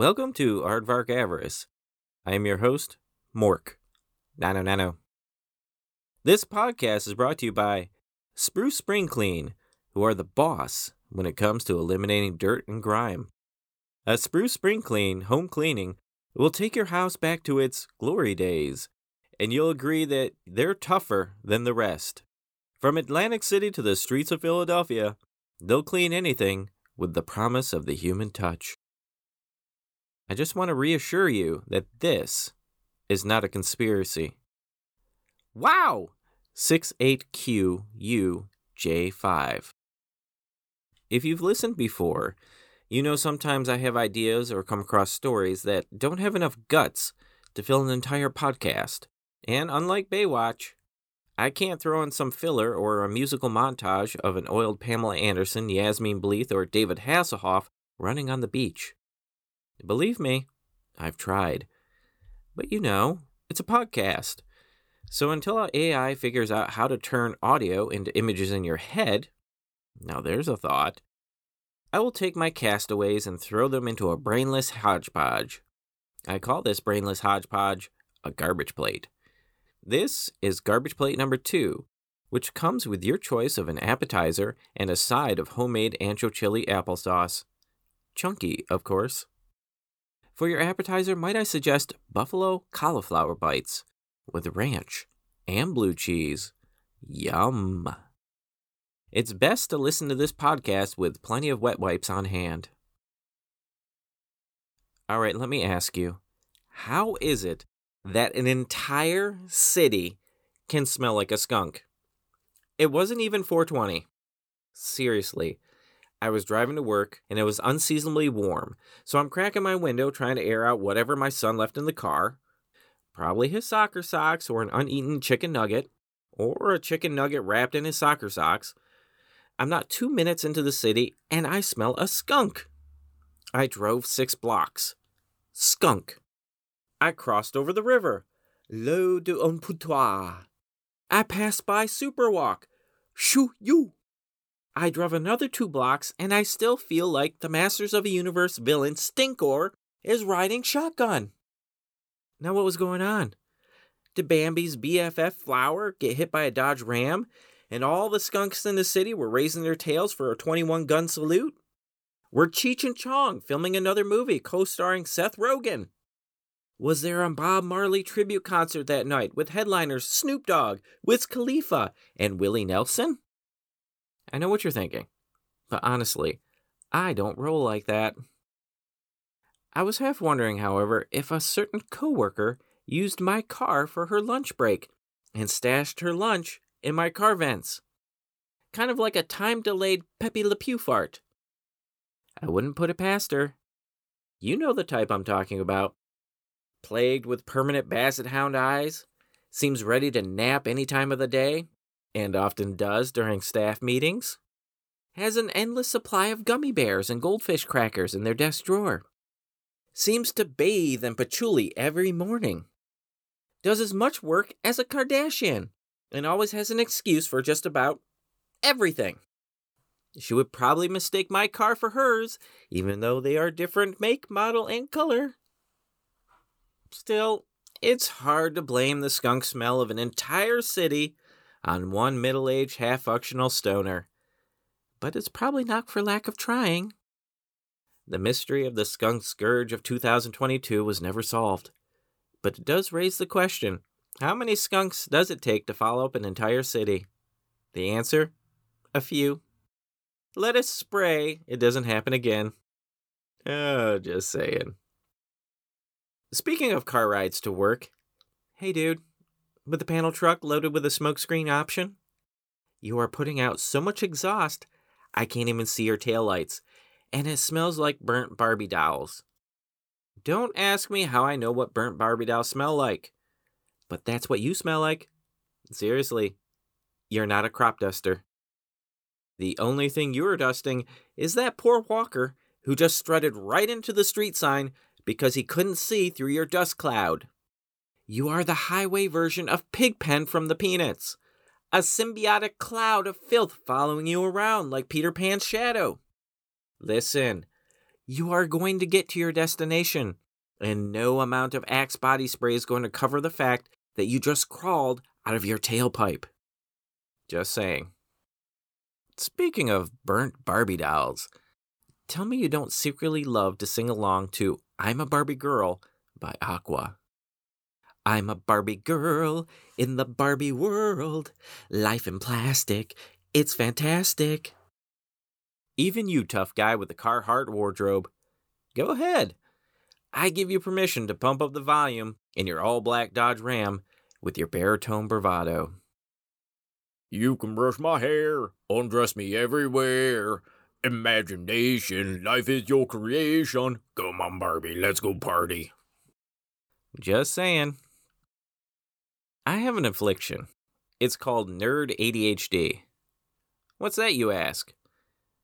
Welcome to Aardvark Avarice. I am your host, Mork. Nano. This podcast is brought to you by Spruce Spring Clean, who are the boss when it comes to eliminating dirt and grime. A Spruce Spring Clean home cleaning will take your house back to its glory days, and you'll agree that they're tougher than the rest. From Atlantic City to the streets of Philadelphia, they'll clean anything with the promise of the human touch. I just want to reassure you that this is not a conspiracy. Wow! 68QUJ5. If you've listened before, you know sometimes I have ideas or come across stories that don't have enough guts to fill an entire podcast. And unlike Baywatch, I can't throw in some filler or a musical montage of an oiled Pamela Anderson, Yasmin Bleeth, or David Hasselhoff running on the beach. Believe me, I've tried. But you know, it's a podcast. So until our AI figures out how to turn audio into images in your head, now there's a thought, I will take my castaways and throw them into a brainless hodgepodge. I call this brainless hodgepodge a garbage plate. This is garbage plate number 2, which comes with your choice of an appetizer and a side of homemade ancho chili applesauce. Chunky, of course. For your appetizer, might I suggest buffalo cauliflower bites with ranch and blue cheese. Yum. It's best to listen to this podcast with plenty of wet wipes on hand. All right, let me ask you, how is it that an entire city can smell like a skunk? It wasn't even 420. Seriously. I was driving to work, and it was unseasonably warm, so I'm cracking my window trying to air out whatever my son left in the car. Probably his soccer socks or an uneaten chicken nugget, or a chicken nugget wrapped in his soccer socks. I'm not 2 minutes into the city, and I smell a skunk. I drove 6 blocks. Skunk. I crossed over the river. L'eau de un putois. I passed by Superwalk. Shoo you! I drove another 2 blocks, and I still feel like the Masters of the Universe villain Stinkor is riding shotgun. Now what was going on? Did Bambi's BFF Flower get hit by a Dodge Ram, and all the skunks in the city were raising their tails for a 21-gun salute? Were Cheech and Chong filming another movie co-starring Seth Rogen? Was there a Bob Marley tribute concert that night with headliners Snoop Dogg, Wiz Khalifa, and Willie Nelson? I know what you're thinking, but honestly, I don't roll like that. I was half wondering, however, if a certain coworker used my car for her lunch break and stashed her lunch in my car vents. Kind of like a time-delayed Pepe Le Pew fart. I wouldn't put it past her. You know the type I'm talking about. Plagued with permanent basset hound eyes, seems ready to nap any time of the day, and often does during staff meetings, has an endless supply of gummy bears and goldfish crackers in their desk drawer, seems to bathe in patchouli every morning, does as much work as a Kardashian, and always has an excuse for just about everything. She would probably mistake my car for hers, even though they are different make, model, and color. Still, it's hard to blame the skunk smell of an entire city on one middle-aged, half-functional stoner. But it's probably not for lack of trying. The mystery of the skunk scourge of 2022 was never solved. But it does raise the question, how many skunks does it take to follow up an entire city? The answer? A few. Let us spray it doesn't happen again. Oh, just saying. Speaking of car rides to work, hey dude, with the panel truck loaded with a smokescreen option, you are putting out so much exhaust, I can't even see your taillights, and it smells like burnt Barbie dolls. Don't ask me how I know what burnt Barbie dolls smell like, but that's what you smell like. Seriously, you're not a crop duster. The only thing you're dusting is that poor walker who just strutted right into the street sign because he couldn't see through your dust cloud. You are the highway version of Pigpen from the Peanuts, a symbiotic cloud of filth following you around like Peter Pan's shadow. Listen, You are going to get to your destination, and no amount of Axe body spray is going to cover the fact that you just crawled out of your tailpipe. Just saying. Speaking of burnt Barbie dolls, tell me you don't secretly love to sing along to I'm a Barbie Girl by Aqua. I'm a Barbie girl in the Barbie world. Life in plastic, it's fantastic. Even you, tough guy with the Carhartt wardrobe, go ahead. I give you permission to pump up the volume in your all-black Dodge Ram with your baritone bravado. You can brush my hair, undress me everywhere. Imagination, life is your creation. Come on, Barbie, let's go party. Just saying. I have an affliction. It's called Nerd ADHD. What's that, you ask?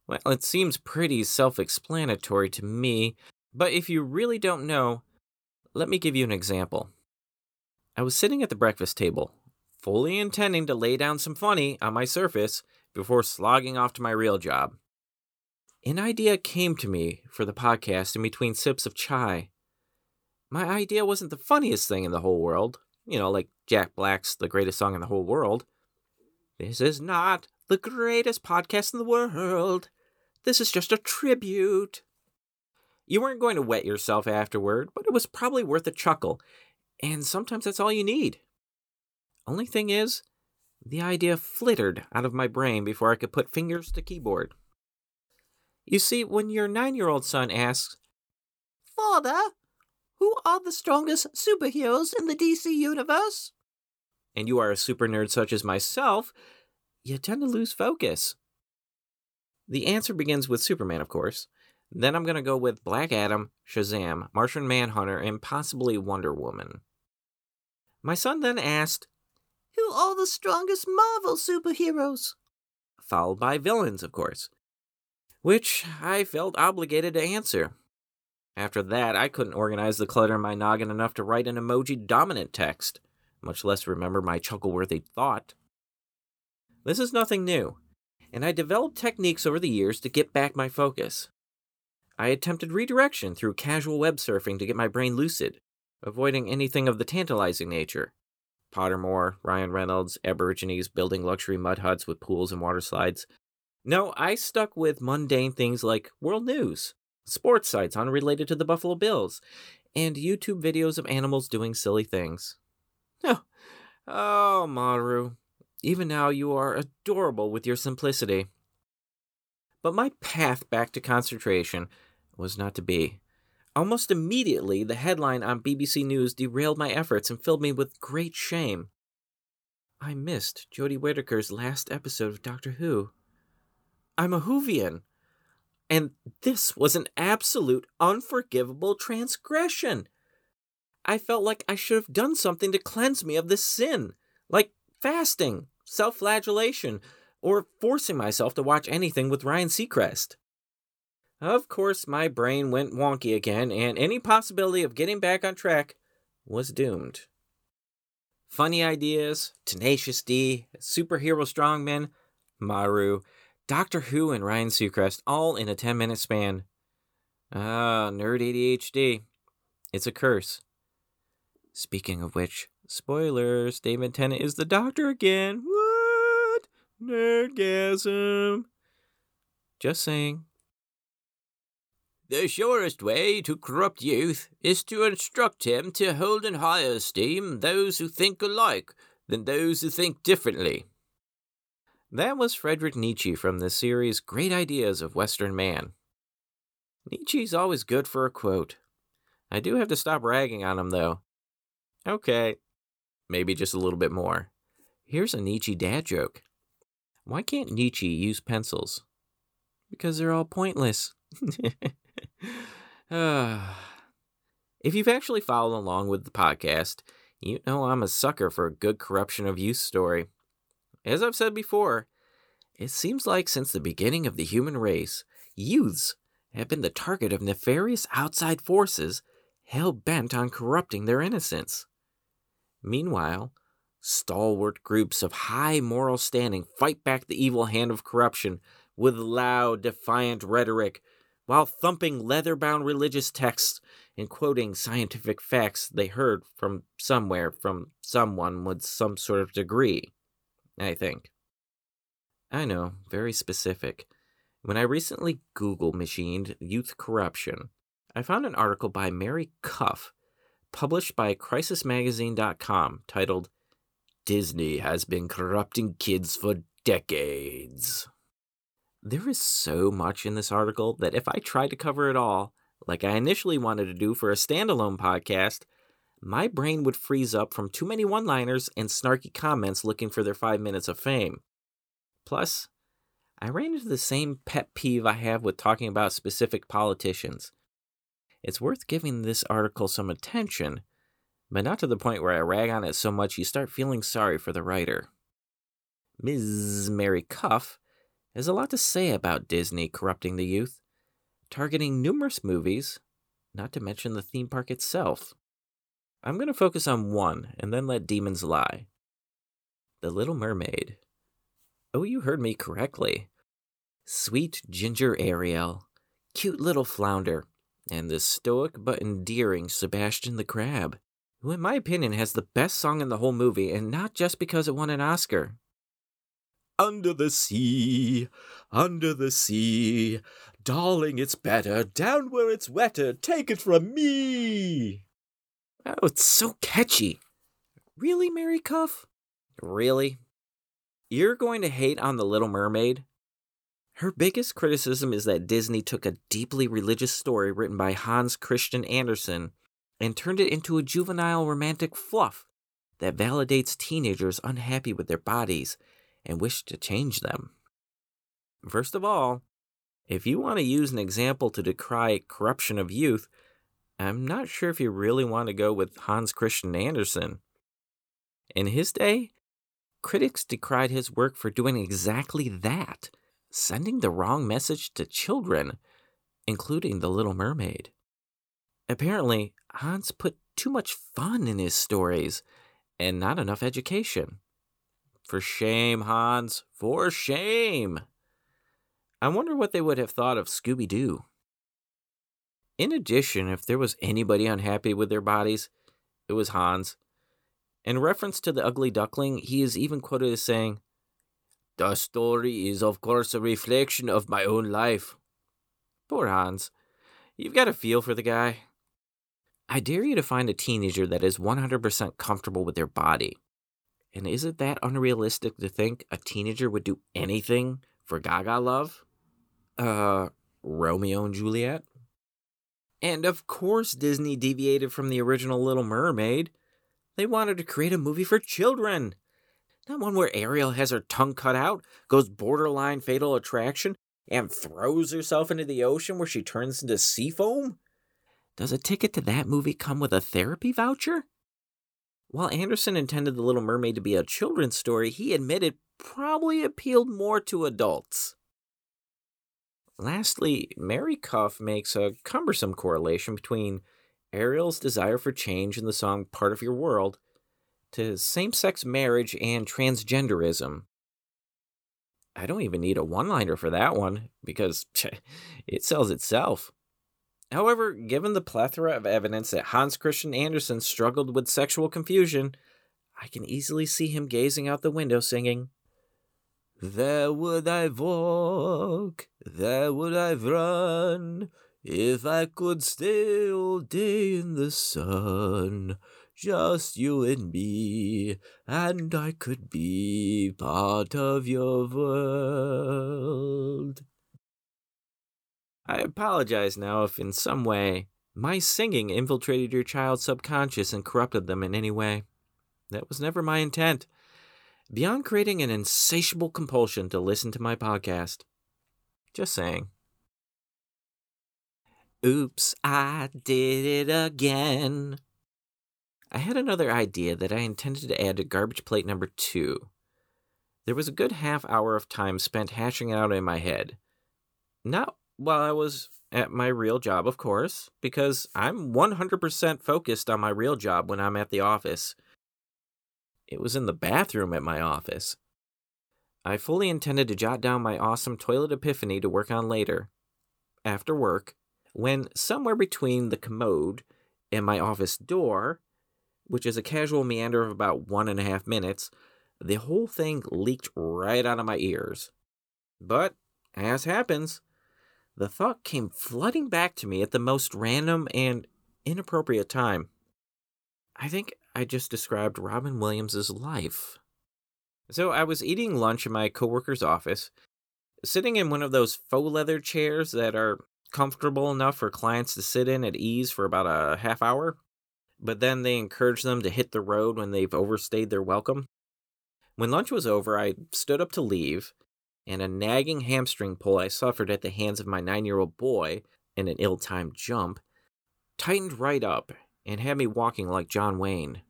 Well, it seems pretty self-explanatory to me, but if you really don't know, let me give you an example. I was sitting at the breakfast table, fully intending to lay down some funny on my surface before slogging off to my real job. An idea came to me for the podcast in between sips of chai. My idea wasn't the funniest thing in the whole world, like Jack Black's The Greatest Song in the Whole World. This is not the greatest podcast in the world. This is just a tribute. You weren't going to wet yourself afterward, but it was probably worth a chuckle, and sometimes that's all you need. Only thing is, the idea flittered out of my brain before I could put fingers to keyboard. You see, when your 9-year-old son asks, Father, who are the strongest superheroes in the DC universe? And you are a super nerd such as myself, you tend to lose focus. The answer begins with Superman, of course. Then I'm going to go with Black Adam, Shazam, Martian Manhunter, and possibly Wonder Woman. My son then asked, Who are the strongest Marvel superheroes? Followed by villains, of course, which I felt obligated to answer. After that, I couldn't organize the clutter in my noggin enough to write an emoji-dominant text, much less remember my chuckleworthy thought. This is nothing new, and I developed techniques over the years to get back my focus. I attempted redirection through casual web surfing to get my brain lucid, avoiding anything of the tantalizing nature. Pottermore, Ryan Reynolds, Aborigines building luxury mud huts with pools and water slides. No, I stuck with mundane things like world news, sports sites unrelated to the Buffalo Bills, and YouTube videos of animals doing silly things. Oh, Maru, even now you are adorable with your simplicity. But my path back to concentration was not to be. Almost immediately, the headline on BBC News derailed my efforts and filled me with great shame. I missed Jodie Whittaker's last episode of Doctor Who. I'm a Whovian, and this was an absolute unforgivable transgression. I felt like I should have done something to cleanse me of this sin, like fasting, self-flagellation, or forcing myself to watch anything with Ryan Seacrest. Of course, my brain went wonky again, and any possibility of getting back on track was doomed. Funny ideas, Tenacious D, superhero strongmen, Maru, Doctor Who, and Ryan Seacrest, all in a 10-minute span. Nerd ADHD. It's a curse. Speaking of which, spoilers, David Tennant is the Doctor again. What? Nerdgasm. Just saying. The surest way to corrupt youth is to instruct him to hold in higher esteem those who think alike than those who think differently. That was Friedrich Nietzsche from the series Great Ideas of Western Man. Nietzsche's always good for a quote. I do have to stop ragging on him, though. Okay, maybe just a little bit more. Here's a Nietzsche dad joke. Why can't Nietzsche use pencils? Because they're all pointless. If you've actually followed along with the podcast, you know I'm a sucker for a good corruption of youth story. As I've said before, it seems like since the beginning of the human race, youths have been the target of nefarious outside forces hell-bent on corrupting their innocence. Meanwhile, stalwart groups of high moral standing fight back the evil hand of corruption with loud, defiant rhetoric, while thumping leather-bound religious texts and quoting scientific facts they heard from somewhere, from someone with some sort of degree, I think. I know, very specific. When I recently Google machined youth corruption, I found an article by Mary Cuff, published by CrisisMagazine.com, titled, Disney Has Been Corrupting Kids for Decades. There is so much in this article that if I tried to cover it all, like I initially wanted to do for a standalone podcast, my brain would freeze up from too many one-liners and snarky comments looking for their 5 minutes of fame. Plus, I ran into the same pet peeve I have with talking about specific politicians. It's worth giving this article some attention, but not to the point where I rag on it so much you start feeling sorry for the writer. Ms. Mary Cuff has a lot to say about Disney corrupting the youth, targeting numerous movies, not to mention the theme park itself. I'm going to focus on one and then let demons lie. The Little Mermaid. Oh, you heard me correctly. Sweet ginger Ariel, cute little Flounder, and the stoic but endearing Sebastian the Crab, who in my opinion has the best song in the whole movie, and not just because it won an Oscar. Under the sea, darling, it's better, down where it's wetter, take it from me. Oh, it's so catchy. Really, Mary Cuff? Really? You're going to hate on The Little Mermaid? Her biggest criticism is that Disney took a deeply religious story written by Hans Christian Andersen and turned it into a juvenile romantic fluff that validates teenagers unhappy with their bodies and wish to change them. First of all, if you want to use an example to decry corruption of youth, I'm not sure if you really want to go with Hans Christian Andersen. In his day, critics decried his work for doing exactly that, sending the wrong message to children, including The Little Mermaid. Apparently, Hans put too much fun in his stories and not enough education. For shame, Hans. For shame. I wonder what they would have thought of Scooby-Doo. In addition, if there was anybody unhappy with their bodies, it was Hans. In reference to the Ugly Duckling, he is even quoted as saying, "The story is, of course, a reflection of my own life." Poor Hans. You've got a feel for the guy. I dare you to find a teenager that is 100% comfortable with their body. And is it that unrealistic to think a teenager would do anything for Gaga love? Romeo and Juliet? And of course Disney deviated from the original Little Mermaid. They wanted to create a movie for children. Not one where Ariel has her tongue cut out, goes borderline fatal attraction, and throws herself into the ocean where she turns into sea foam? Does a ticket to that movie come with a therapy voucher? While Andersen intended The Little Mermaid to be a children's story, he admitted probably appealed more to adults. Lastly, Mary Cuff makes a cumbersome correlation between Ariel's desire for change in the song Part of Your World to same-sex marriage and transgenderism. I don't even need a one-liner for that one, because it sells itself. However, given the plethora of evidence that Hans Christian Andersen struggled with sexual confusion, I can easily see him gazing out the window singing, "There would I walk, there would I run, if I could stay all day in the sun. Just you and me, and I could be part of your world." I apologize now if in some way my singing infiltrated your child's subconscious and corrupted them in any way. That was never my intent, beyond creating an insatiable compulsion to listen to my podcast. Just saying. Oops, I did it again. I had another idea that I intended to add to garbage plate number 2. There was a good half hour of time spent hashing it out in my head. Not while I was at my real job, of course, because I'm 100% focused on my real job when I'm at the office. It was in the bathroom at my office. I fully intended to jot down my awesome toilet epiphany to work on later. after work when somewhere between the commode and my office door, which is a casual meander of about 1.5 minutes, the whole thing leaked right out of my ears. But, as happens, the thought came flooding back to me at the most random and inappropriate time. I think I just described Robin Williams' life. So I was eating lunch in my coworker's office, sitting in one of those faux leather chairs that are comfortable enough for clients to sit in at ease for about a half hour, but then they encourage them to hit the road when they've overstayed their welcome. When lunch was over, I stood up to leave, and a nagging hamstring pull I suffered at the hands of my 9-year-old boy in an ill-timed jump tightened right up and had me walking like John Wayne.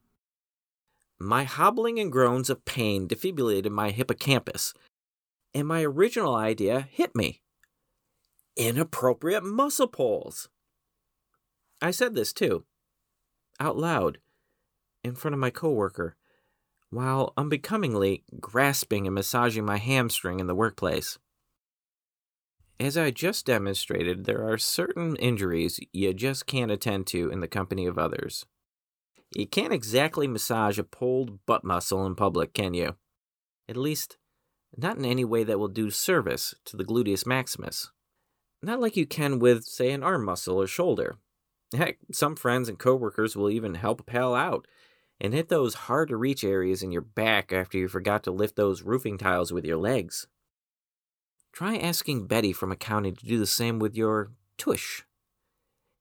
My hobbling and groans of pain defibrillated my hippocampus, and my original idea hit me. Inappropriate muscle pulls. I said this, too, out loud, in front of my coworker, while unbecomingly grasping and massaging my hamstring in the workplace. As I just demonstrated, there are certain injuries you just can't attend to in the company of others. You can't exactly massage a pulled butt muscle in public, can you? At least, not in any way that will do service to the gluteus maximus. Not like you can with, say, an arm muscle or shoulder. Heck, some friends and coworkers will even help a pal out and hit those hard-to-reach areas in your back after you forgot to lift those roofing tiles with your legs. Try asking Betty from accounting to do the same with your tush.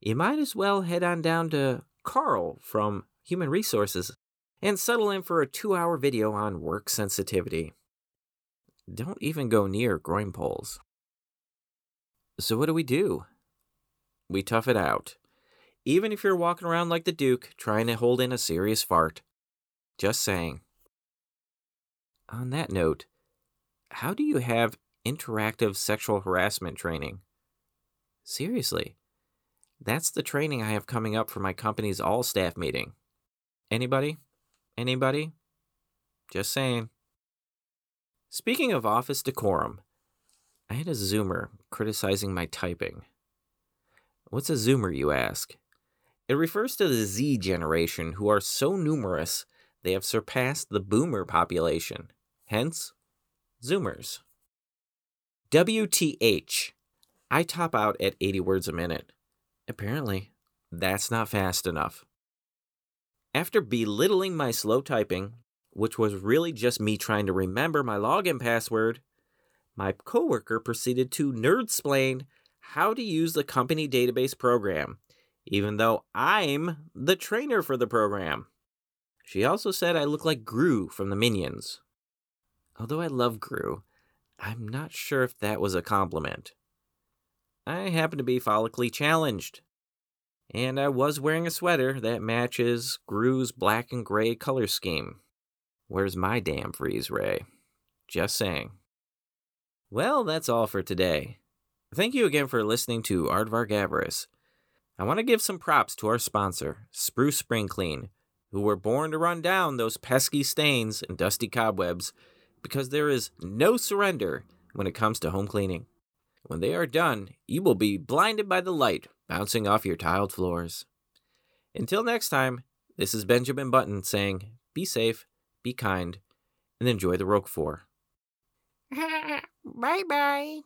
You might as well head on down to Carl from Human Resources and settle in for a 2-hour video on work sensitivity. Don't even go near groin poles. So what do? We tough it out. Even if you're walking around like the Duke, trying to hold in a serious fart. Just saying. On that note, how do you have interactive sexual harassment training? Seriously. That's the training I have coming up for my company's all-staff meeting. Anybody? Anybody? Just saying. Speaking of office decorum, I had a Zoomer criticizing my typing. What's a Zoomer, you ask? It refers to the Z generation, who are so numerous they have surpassed the Boomer population. Hence, Zoomers. WTH. I top out at 80 words a minute. Apparently, that's not fast enough. After belittling my slow typing, which was really just me trying to remember my login password, my coworker proceeded to nerdsplain how to use the company database program, even though I'm the trainer for the program. She also said I look like Gru from the Minions. Although I love Gru, I'm not sure if that was a compliment. I happen to be follically challenged, and I was wearing a sweater that matches Gru's black and gray color scheme. Where's my damn freeze ray? Just saying. Well, that's all for today. Thank you again for listening to Aardvark Avarice. I want to give some props to our sponsor, Spruce Spring Clean, who were born to run down those pesky stains and dusty cobwebs, because there is no surrender when it comes to home cleaning. When they are done, you will be blinded by the light bouncing off your tiled floors. Until next time, this is Benjamin Button saying, be safe, be kind, and enjoy the Roquefort. Bye-bye.